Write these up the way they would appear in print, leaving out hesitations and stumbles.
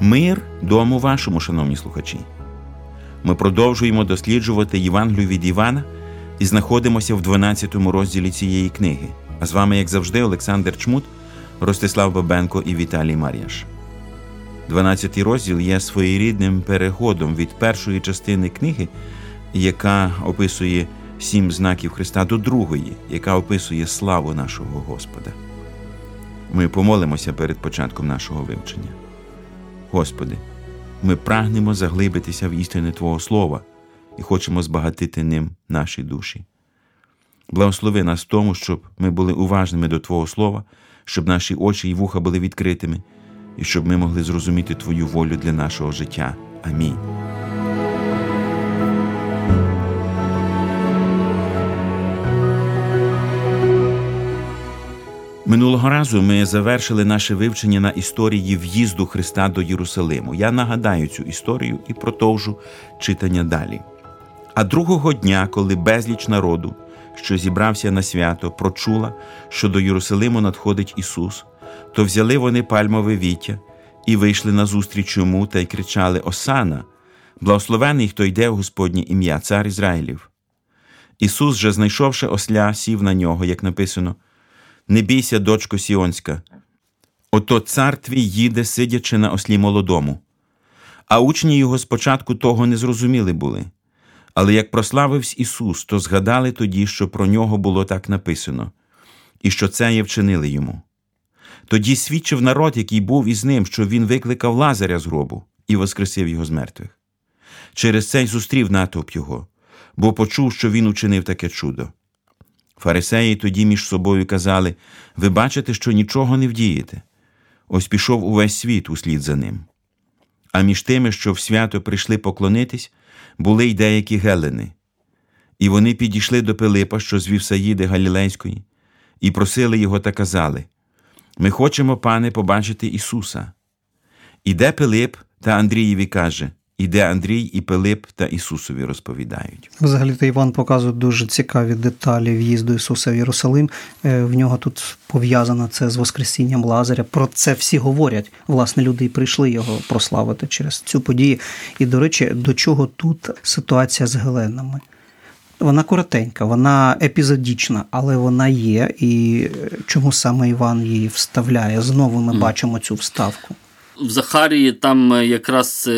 Мир дому вашому, шановні слухачі! Ми продовжуємо досліджувати Євангелію від Івана і знаходимося в 12-му розділі цієї книги. А з вами, як завжди, Олександр Чмут, Ростислав Бабенко і Віталій Мар'яш. 12-й розділ є своєрідним переходом від першої частини книги, яка описує 7 знаків Христа, до другої, яка описує славу нашого Господа. Ми помолимося перед початком нашого вивчення. Господи, ми прагнемо заглибитися в істини Твого Слова і хочемо збагатити ним наші душі. Благослови нас тому, щоб ми були уважними до Твого Слова, щоб наші очі і вуха були відкритими, і щоб ми могли зрозуміти Твою волю для нашого життя. Амінь. Минулого разу ми завершили наше вивчення на історії в'їзду Христа до Єрусалиму. Я нагадаю цю історію і продовжу читання далі. «А другого дня, коли безліч народу, що зібрався на свято, прочула, що до Єрусалиму надходить Ісус, то взяли вони пальмове віття і вийшли назустріч йому та й кричали: «Осана! Благословений, хто йде в Господнє ім'я, цар Ізраїлів!» Ісус же, знайшовши осля, сів на нього, як написано: «Не бійся, дочко Сіонська, ото цар твій їде, сидячи на ослі молодому». А учні його спочатку того не зрозуміли були. Але як прославився Ісус, то згадали тоді, що про нього було так написано, і що це є вчинили йому. Тоді свідчив народ, який був із ним, що він викликав Лазаря з гробу і воскресив його з мертвих. Через це й зустрів натовп його, бо почув, що він учинив таке чудо. Фарисеї тоді між собою казали: «Ви бачите, що нічого не вдієте. Ось пішов увесь світ услід за ним». А між тими, що в свято прийшли поклонитись, були й деякі гелени. І вони підійшли до Пилипа, що з Вівсаїди Галілейської, і просили його та казали: «Ми хочемо, пане, побачити Ісуса». Іде Пилип та Андрієві каже: «Іде Андрій, і Пилип та Ісусові розповідають». Взагалі-то Іван показує дуже цікаві деталі в'їзду Ісуса в Єрусалим. В нього тут пов'язано це з воскресінням Лазаря. Про це всі говорять. Власне, люди й прийшли його прославити через цю подію. І, до речі, до чого тут ситуація з геленами? Вона коротенька, вона епізодічна, але вона є. І чому саме Іван її вставляє? Знову ми бачимо цю вставку. В Захарії там якраз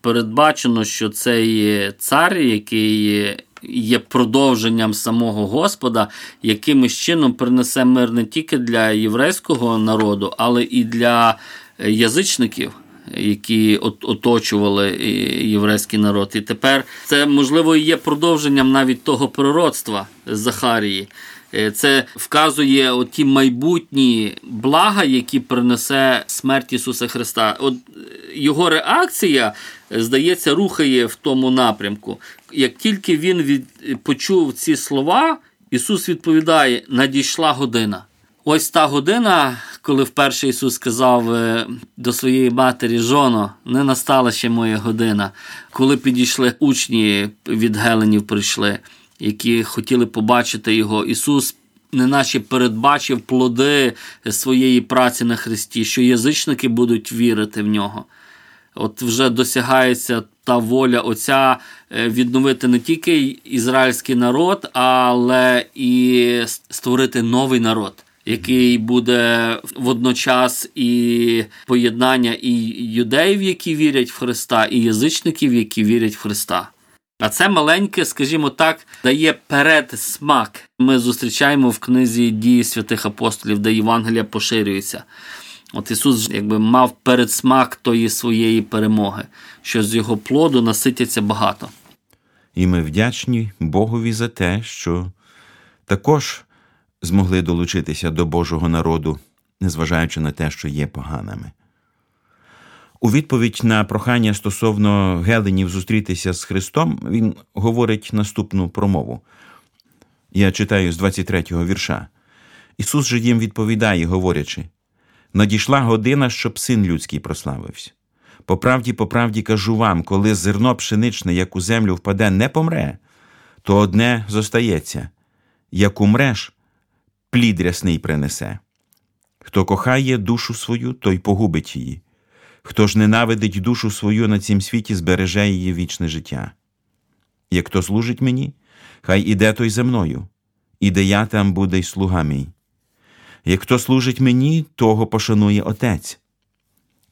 передбачено, що цей цар, який є продовженням самого Господа, якимось чином принесе мир не тільки для єврейського народу, але і для язичників, які оточували єврейський народ. І тепер це, можливо, і є продовженням навіть того пророцтва Захарії. Це вказує оті майбутні блага, які принесе смерть Ісуса Христа. От його реакція, здається, рухає в тому напрямку. Як тільки він почув ці слова, Ісус відповідає: «Надійшла година». Ось та година, коли вперше Ісус сказав до своєї матері: «Жоно, не настала ще моя година». Коли підійшли учні, від геленів прийшли, які хотіли побачити його. Ісус неначе передбачив плоди своєї праці на хресті, що язичники будуть вірити в нього. От вже досягається та воля Отця відновити не тільки ізраїльський народ, але і створити новий народ, який буде водночас і поєднання і юдеїв, які вірять в Христа, і язичників, які вірять в Христа. А це маленьке, скажімо так, дає передсмак. Ми зустрічаємо в книзі «Дії святих апостолів», де Євангелія поширюється. От Ісус якби мав передсмак тої своєї перемоги, що з його плоду наситяться багато. І ми вдячні Богові за те, що також змогли долучитися до Божого народу, незважаючи на те, що є поганими. У відповідь на прохання стосовно геленів зустрітися з Христом, він говорить наступну промову. Я читаю з 23-го вірша. Ісус же їм відповідає, говорячи, «Надійшла година, щоб Син людський прославився. По правді кажу вам, коли зерно пшеничне, як у землю впаде, не помре, то одне зостається. Як умреш, плід рясний принесе. Хто кохає душу свою, той погубить її. Хто ж ненавидить душу свою на цім світі, збереже її вічне життя. Як хто служить мені, хай іде той за мною, і де я там буде й слуга мій. Як хто служить мені, того пошанує Отець.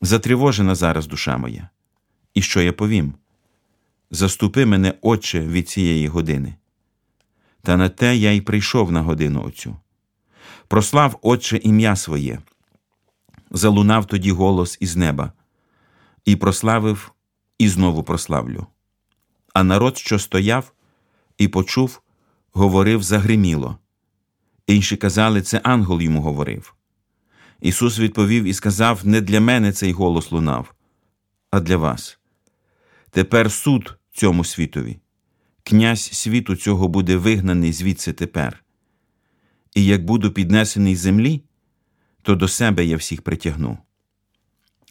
Затривожена зараз душа моя. І що я повім? Заступи мене, Отче, від цієї години. Та на те я й прийшов на годину оцю. Прослав, Отче, ім'я своє. Залунав тоді голос із неба. І прославив, і знову прославлю. А народ, що стояв і почув, говорив загриміло. Інші казали, це ангел йому говорив. Ісус відповів і сказав, не для мене цей голос лунав, а для вас. Тепер суд цьому світові. Князь світу цього буде вигнаний звідси тепер. І як буду піднесений з землі, то до себе я всіх притягну.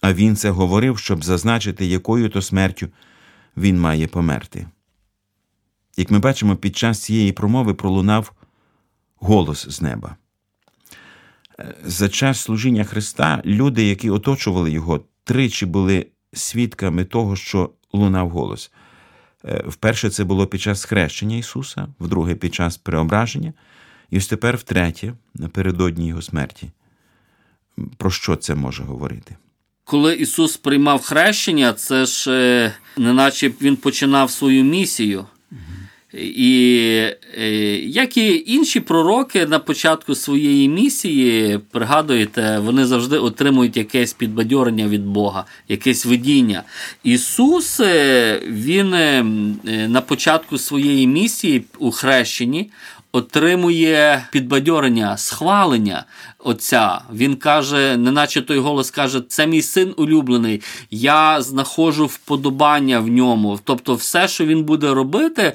А він це говорив, щоб зазначити, якою то смертю він має померти. Як ми бачимо, під час цієї промови пролунав голос з неба. За час служіння Христа люди, які оточували його, тричі були свідками того, що лунав голос. Вперше це було під час хрещення Ісуса, вдруге під час преображення, і ось тепер втретє, напередодні його смерті. Про що це може говорити? Коли Ісус приймав хрещення, це ж неначе він починав свою місію. І як і інші пророки на початку своєї місії, пригадуєте, вони завжди отримують якесь підбадьорення від Бога, якесь видіння. Ісус, він на початку своєї місії у хрещенні отримує підбадьорення, схвалення Отця. Він каже, неначе той голос каже, це мій син улюблений, я знаходжу вподобання в ньому. Тобто все, що він буде робити,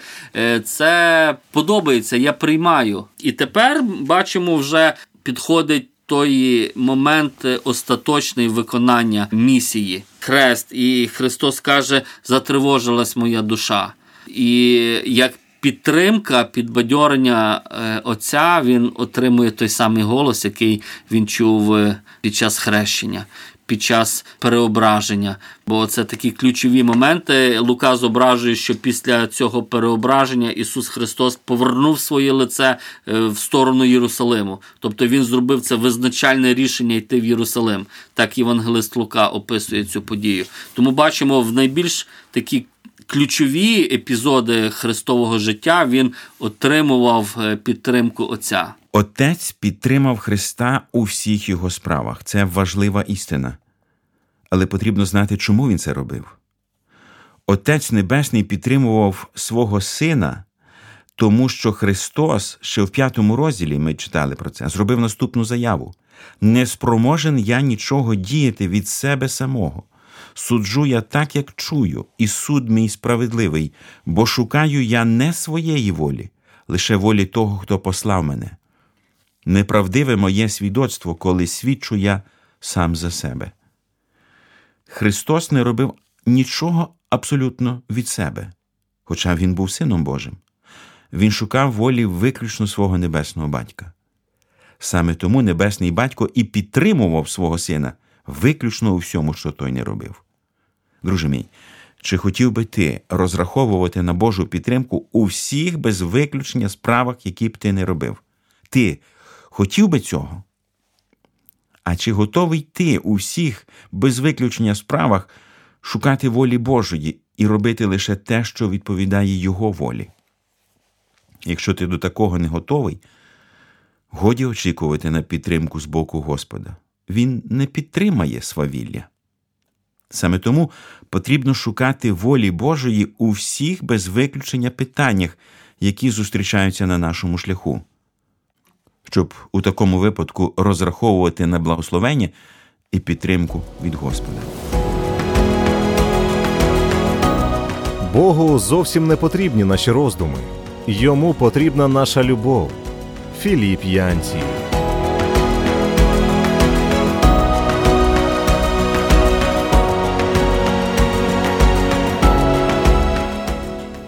це подобається, я приймаю. І тепер, бачимо, вже підходить той момент остаточної виконання місії. Хрест. І Христос каже, затривожилась моя душа. І як підтримка, підбадьорення Отця, він отримує той самий голос, який він чув під час хрещення, під час переображення. Бо це такі ключові моменти. Лука зображує, що після цього переображення Ісус Христос повернув своє лице в сторону Єрусалиму. Тобто він зробив це визначальне рішення йти в Єрусалим. Так євангелист Лука описує цю подію. Тому бачимо, в найбільш такі ключові епізоди Христового життя він отримував підтримку Отця. Отець підтримав Христа у всіх його справах. Це важлива істина. Але потрібно знати, чому він це робив. Отець Небесний підтримував свого Сина, тому що Христос, ще в 5-му розділі, ми читали про це, зробив наступну заяву. «Не спроможен я нічого діяти від себе самого. Суджу я так, як чую, і суд мій справедливий, бо шукаю я не своєї волі, лише волі того, хто послав мене. Неправдиве моє свідоцтво, коли свідчу я сам за себе». Христос не робив нічого абсолютно від себе, хоча він був Сином Божим. Він шукав волі виключно свого Небесного Батька. Саме тому Небесний Батько і підтримував свого Сина, виключно у всьому, що той не робив. Друже мій, чи хотів би ти розраховувати на Божу підтримку у всіх без виключення справах, які б ти не робив? Ти хотів би цього? А чи готовий ти у всіх без виключення справах шукати волі Божої і робити лише те, що відповідає його волі. Якщо ти до такого не готовий, годі очікувати на підтримку з боку Господа. Він не підтримає свавілля. Саме тому потрібно шукати волі Божої у всіх без виключення питаннях, які зустрічаються на нашому шляху. Щоб у такому випадку розраховувати на благословення і підтримку від Господа. Богу зовсім не потрібні наші роздуми. Йому потрібна наша любов. Філіп'янці.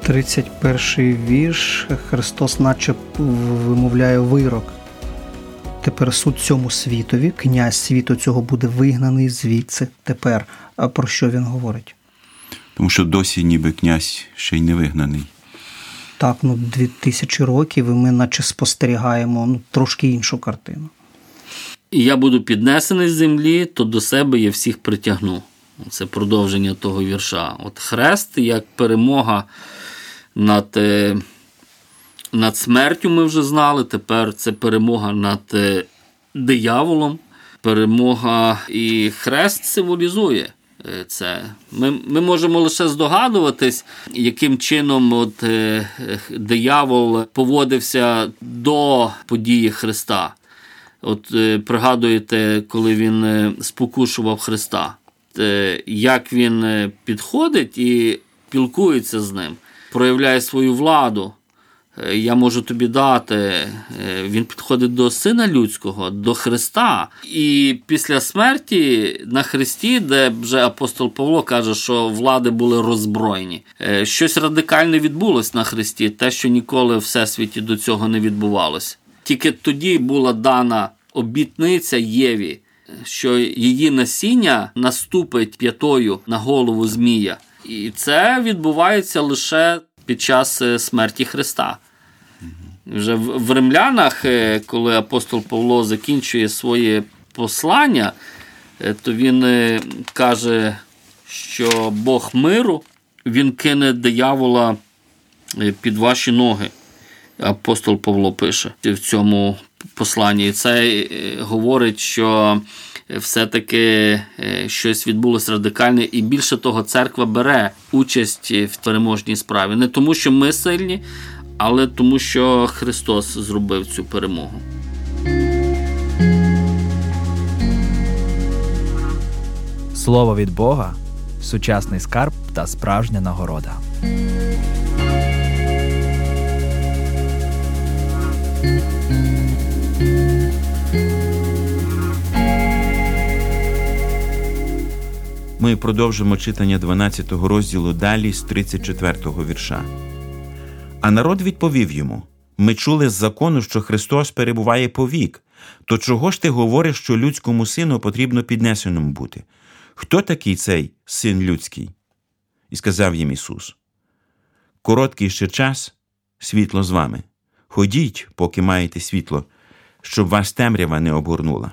Тридцять перший вірш. Христос наче вимовляє вирок. Тепер суд цьому світові, князь світу цього буде вигнаний звідси. Тепер, а про що він говорить? Тому що досі ніби князь ще й не вигнаний. Так, 2000 років, і ми наче спостерігаємо трошки іншу картину. І я буду піднесений з землі, то до себе я всіх притягну. Це продовження того вірша. От хрест, як перемога над смертю, ми вже знали, тепер це перемога над дияволом. Перемога і хрест символізує це. Ми можемо лише здогадуватись, яким чином диявол поводився до події Христа. От пригадуєте, коли він спокушував Христа, як він підходить і спілкується з ним, проявляє свою владу. Я можу тобі дати. Він підходить до Сина Людського, до Христа. І після смерті на хресті, де вже апостол Павло каже, що влади були роззброєні, щось радикальне відбулось на хресті, те, що ніколи в Всесвіті до цього не відбувалося. Тільки тоді була дана обітниця Єві, що її насіння наступить п'ятою на голову змія. І це відбувається лише під час смерті Христа. Вже в Римлянах, коли апостол Павло закінчує своє послання, то він каже, що Бог миру, він кине диявола під ваші ноги. Апостол Павло пише в цьому посланні. І це говорить, що все-таки щось відбулось радикальне, і більше того, церква бере участь в переможній справі. Не тому, що ми сильні, але тому, що Христос зробив цю перемогу. Слово від Бога – сучасний скарб та справжня нагорода. Ми продовжимо читання 12 розділу далі з 34 вірша. А народ відповів йому: «Ми чули з закону, що Христос перебуває повік. То чого ж ти говориш, що людському сину потрібно піднесеному бути? Хто такий цей син людський?» І сказав їм Ісус: «Короткий ще час, світло з вами. Ходіть, поки маєте світло, щоб вас темрява не обгорнула.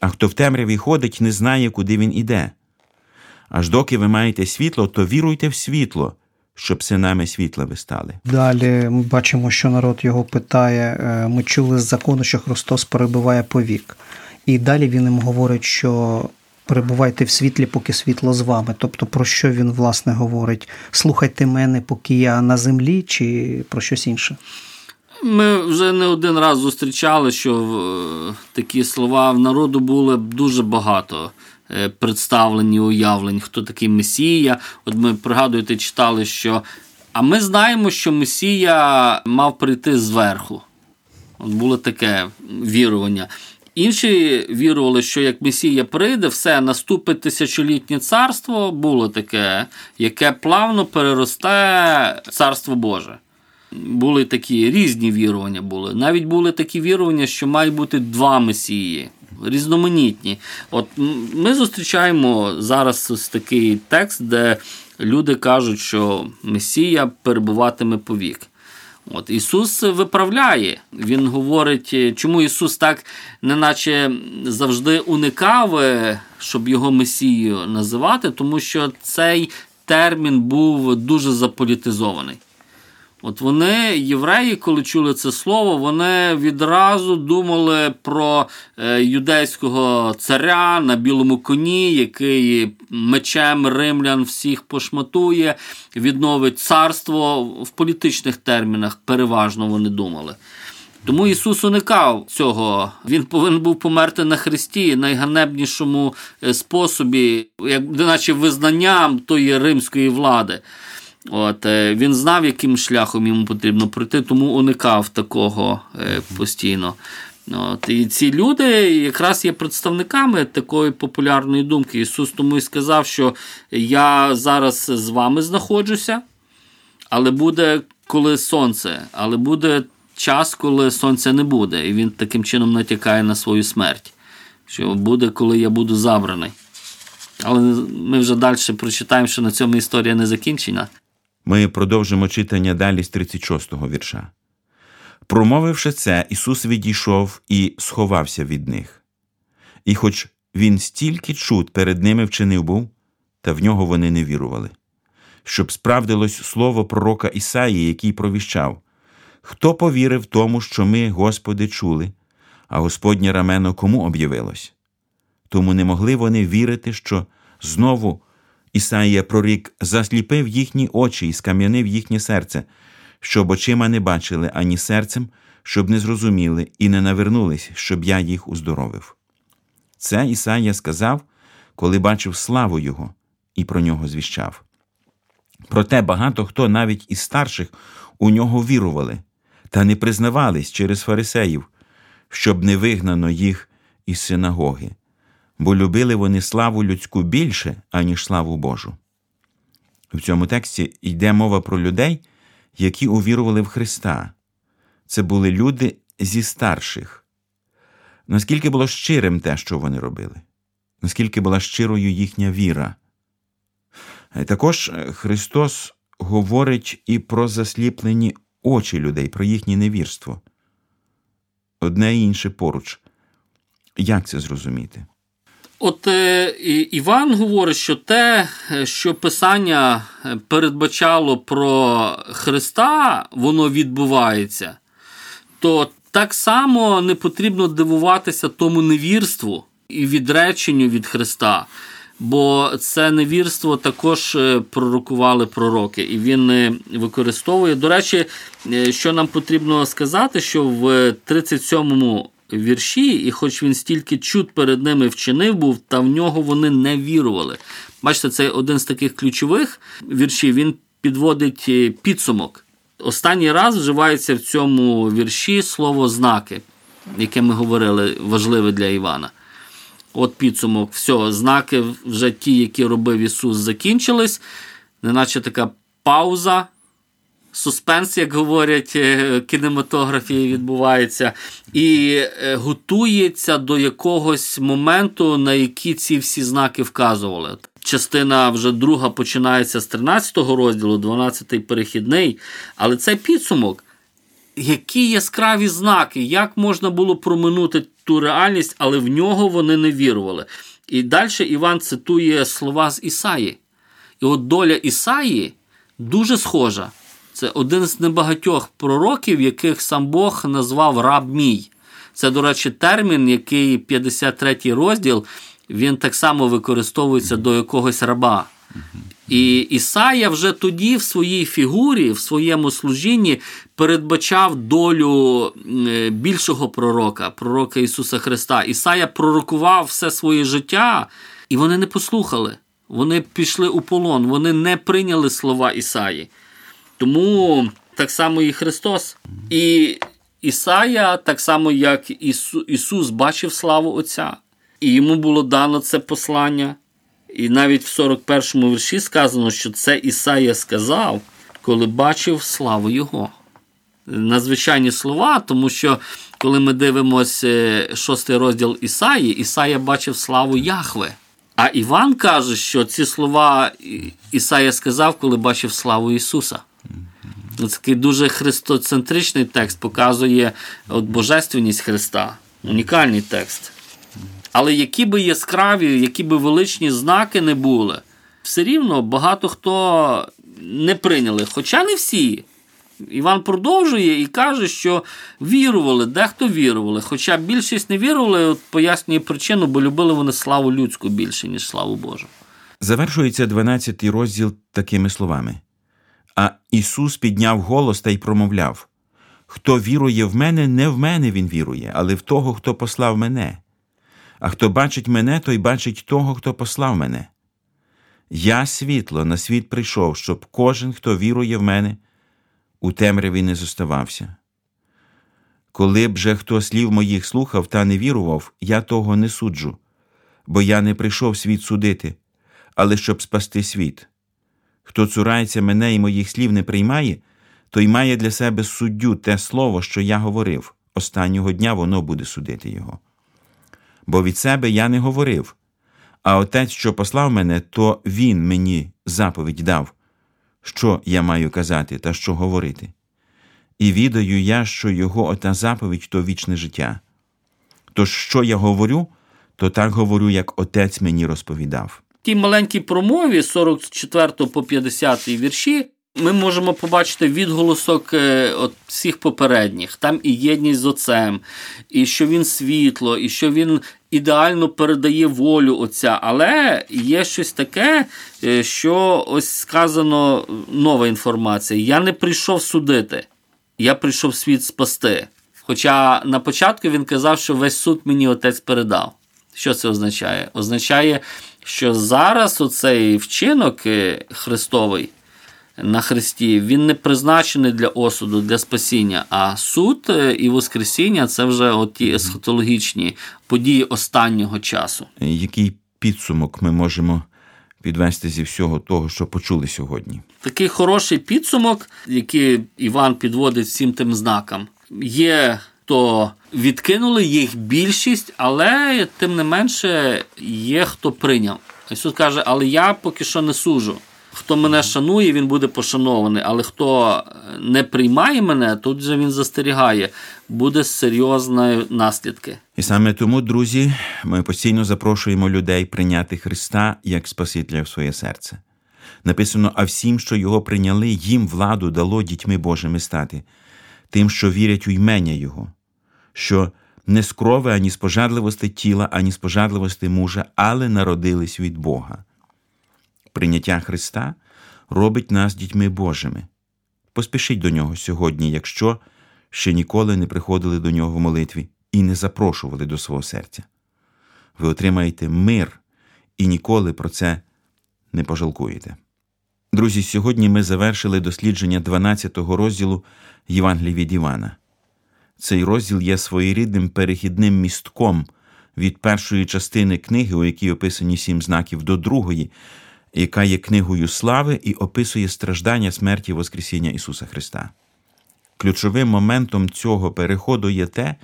А хто в темряві ходить, не знає, куди він іде. Аж доки ви маєте світло, то віруйте в світло, щоб синами світла ви стали». Далі ми бачимо, що народ його питає: ми чули з закону, що Христос перебуває повік. І далі він їм говорить, що перебувайте в світлі, поки світло з вами. Тобто про що він, власне, говорить? Слухайте мене, поки я на землі, чи про щось інше? Ми вже не один раз зустрічали, що такі слова в народу були дуже багато представлені, уявлень, хто такий Месія. От ми, пригадуєте, читали, що а ми знаємо, що Месія мав прийти зверху. От було таке вірування. Інші вірували, що як Месія прийде, все, наступить тисячолітнє царство, було таке, яке плавно переросте царство Боже. Були такі різні вірування були. Навіть були такі вірування, що має бути два Месії. Різноманітні. От ми зустрічаємо зараз ось такий текст, де люди кажуть, що Месія перебуватиме повік. От Ісус виправляє. Він говорить, чому Ісус так неначе завжди уникав, щоб його Месією називати, тому що цей термін був дуже заполітизований. От вони, євреї, коли чули це слово, вони відразу думали про юдейського царя на білому коні, який мечем римлян всіх пошматує, відновить царство. В політичних термінах переважно вони думали. Тому Ісус уникав цього. Він повинен був померти на хресті найганебнішому способі, наче визнанням тої римської влади. От, він знав, яким шляхом йому потрібно пройти, тому уникав такого постійно. От, і ці люди якраз є представниками такої популярної думки. Ісус тому і сказав, що я зараз з вами знаходжуся, але буде, коли сонце, але буде час, коли сонця не буде. І він таким чином натякає на свою смерть, що буде, коли я буду забраний. Але ми вже далі прочитаємо, що на цьому історія не закінчена. Ми продовжимо читання далі з 36-го вірша. «Промовивши це, Ісус відійшов і сховався від них. І хоч він стільки чуд перед ними вчинив був, та в нього вони не вірували. Щоб справдилось слово пророка Ісаї, який провіщав, «Хто повірив тому, що ми, Господи, чули, а Господнє рамено кому об'явилось?» Тому не могли вони вірити, що знову Ісаїя прорік засліпив їхні очі і скам'янив їхнє серце, щоб очима не бачили, ані серцем, щоб не зрозуміли і не навернулись, щоб я їх уздоровив. Це Ісаїя сказав, коли бачив славу Його і про Нього звіщав. Проте багато хто, навіть із старших, у Нього вірували, та не признавались через фарисеїв, щоб не вигнано їх із синагоги. Бо любили вони славу людську більше, аніж славу Божу. В цьому тексті йде мова про людей, які увірували в Христа. Це були люди зі старших. Наскільки було щирим те, що вони робили? Наскільки була щирою їхня віра? Також Христос говорить і про засліплені очі людей, про їхнє невірство. Одне і інше поруч. Як це зрозуміти? От Іван говорить, що те, що Писання передбачало про Христа, воно відбувається, то так само не потрібно дивуватися тому невірству і відреченню від Христа, бо це невірство також пророкували пророки, і він використовує. До речі, що нам потрібно сказати, що в 37-му вірші, і хоч він стільки чуд перед ними вчинив був, та в нього вони не вірували. Бачите, це один з таких ключових віршів, він підводить підсумок. Останній раз вживається в цьому вірші слово «знаки», яке ми говорили, важливе для Івана. От підсумок, все, знаки вже ті, які робив Ісус, закінчились, неначе така пауза, суспенс, як говорять, кінематографії відбувається, і готується до якогось моменту, на який ці всі знаки вказували. Частина вже друга починається з 13-го розділу, 12-й перехідний, але це підсумок. Які яскраві знаки, як можна було проминути ту реальність, але в нього вони не вірували. І далі Іван цитує слова з Ісаї. І от доля Ісаї дуже схожа. Це один з небагатьох пророків, яких сам Бог назвав «раб мій». Це, до речі, термін, який 53-й розділ, він так само використовується до якогось раба. І Ісая вже тоді в своїй фігурі, в своєму служінні передбачав долю більшого пророка, пророка Ісуса Христа. Ісая пророкував все своє життя, і вони не послухали. Вони пішли у полон, вони не прийняли слова Ісаї. Тому так само і Христос. І Ісая, так само як Ісус, бачив славу Отця. І йому було дано це послання. І навіть в 41-му вірші сказано, що це Ісая сказав, коли бачив славу Його. Надзвичайні слова, тому що, коли ми дивимося 6-й розділ Ісаї, Ісая бачив славу Яхве. А Іван каже, що ці слова Ісая сказав, коли бачив славу Ісуса. Це такий дуже христоцентричний текст, показує от божественність Христа. Унікальний текст. Але які би яскраві, які би величні знаки не були, все рівно багато хто не прийняли, хоча не всі. Іван продовжує і каже, що вірували, дехто вірували, хоча більшість не вірували, от пояснює причину, бо любили вони славу людську більше, ніж славу Божу. Завершується 12-й розділ такими словами. А Ісус підняв голос та й промовляв: «Хто вірує в мене, не в мене він вірує, але в того, хто послав мене. А хто бачить мене, той бачить того, хто послав мене. Я світло на світ прийшов, щоб кожен, хто вірує в мене, у темряві не зоставався. Коли б же хто слів моїх слухав та не вірував, я того не суджу, бо я не прийшов світ судити, але щоб спасти світ. Хто цурається мене і моїх слів не приймає, той має для себе суддю те слово, що я говорив. Останнього дня воно буде судити його. Бо від себе я не говорив, а Отець, що послав мене, то Він мені заповідь дав, що я маю казати та що говорити. І відаю я, що Його ота заповідь – то вічне життя. Тож, що я говорю, то так говорю, як Отець мені розповідав». В тій маленькій промові, 44 по 50 вірші, ми можемо побачити відголосок от всіх попередніх. Там і єдність з Отцем, і що Він світло, і що Він ідеально передає волю Отця. Але є щось таке, що ось сказано нова інформація. Я не прийшов судити, я прийшов світ спасти. Хоча на початку він казав, що весь суд мені Отець передав. Що це означає? Означає, що зараз оцей вчинок Христовий на хресті, він не призначений для осуду, для спасіння, а суд і воскресіння – це вже ті есхатологічні події останнього часу. Який підсумок ми можемо підвести зі всього того, що почули сьогодні? Такий хороший підсумок, який Іван підводить всім тим знакам. Є, хто відкинули, їх більшість, але тим не менше є, хто прийняв. Ісус каже, але я поки що не суджу. Хто мене шанує, він буде пошанований, але хто не приймає мене, тут же він застерігає, буде серйозні наслідки. І саме тому, друзі, ми постійно запрошуємо людей прийняти Христа як Спасителя в своє серце. Написано, а всім, що його прийняли, їм владу дало дітьми Божими стати, тим, що вірять у ім'я його, що не з крови, ані з пожадливості тіла, ані з пожадливості мужа, але народились від Бога. Прийняття Христа робить нас дітьми Божими. Поспішіть до Нього сьогодні, якщо ще ніколи не приходили до Нього в молитві і не запрошували до свого серця. Ви отримаєте мир і ніколи про це не пожалкуєте. Друзі, сьогодні ми завершили дослідження 12-го розділу Євангелія від Івана. Цей розділ є своєрідним перехідним містком від першої частини книги, у якій описані 7 знаків, до другої, яка є книгою слави і описує страждання, смерті і воскресіння Ісуса Христа. Ключовим моментом цього переходу є те,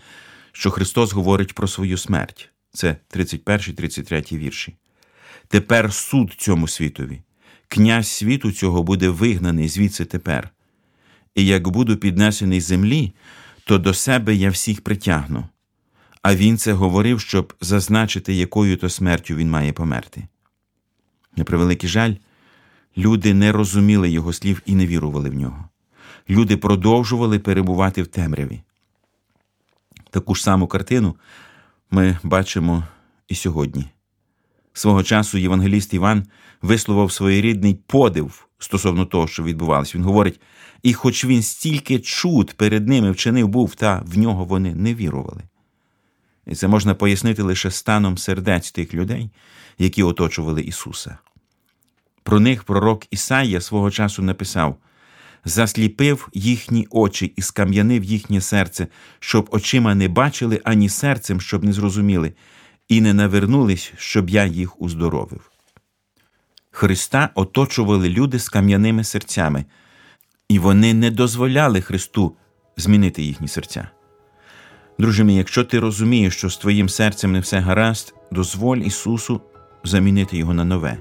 що Христос говорить про свою смерть. Це 31-33 вірші. «Тепер суд цьому світові. Князь світу цього буде вигнаний звідси тепер. І як буду піднесений з землі, то до себе я всіх притягну». А він це говорив, щоб зазначити, якою то смертю він має померти. На превеликий жаль, люди не розуміли його слів і не вірували в нього. Люди продовжували перебувати в темряві. Таку ж саму картину ми бачимо і сьогодні. Свого часу євангеліст Іван висловив своєрідний подив стосовно того, що відбувалося. Він говорить, і хоч він стільки чуд перед ними вчинив був, та в нього вони не вірували. І це можна пояснити лише станом сердець тих людей, які оточували Ісуса. Про них пророк Ісая свого часу написав: «Засліпив їхні очі і скам'янив їхнє серце, щоб очима не бачили, ані серцем, щоб не зрозуміли, і не навернулись, щоб я їх уздоровив». Христа оточували люди з кам'яними серцями, і вони не дозволяли Христу змінити їхні серця. Друже мій, якщо ти розумієш, що з твоїм серцем не все гаразд, дозволь Ісусу замінити його на нове,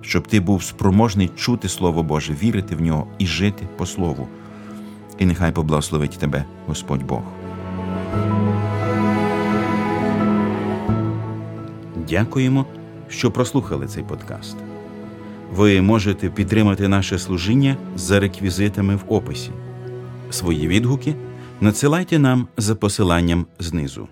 щоб ти був спроможний чути Слово Боже, вірити в нього і жити по Слову. І нехай поблагословить тебе Господь Бог. Дякуємо, що прослухали цей подкаст. Ви можете підтримати наше служіння за реквізитами в описі. Свої відгуки надсилайте нам за посиланням знизу.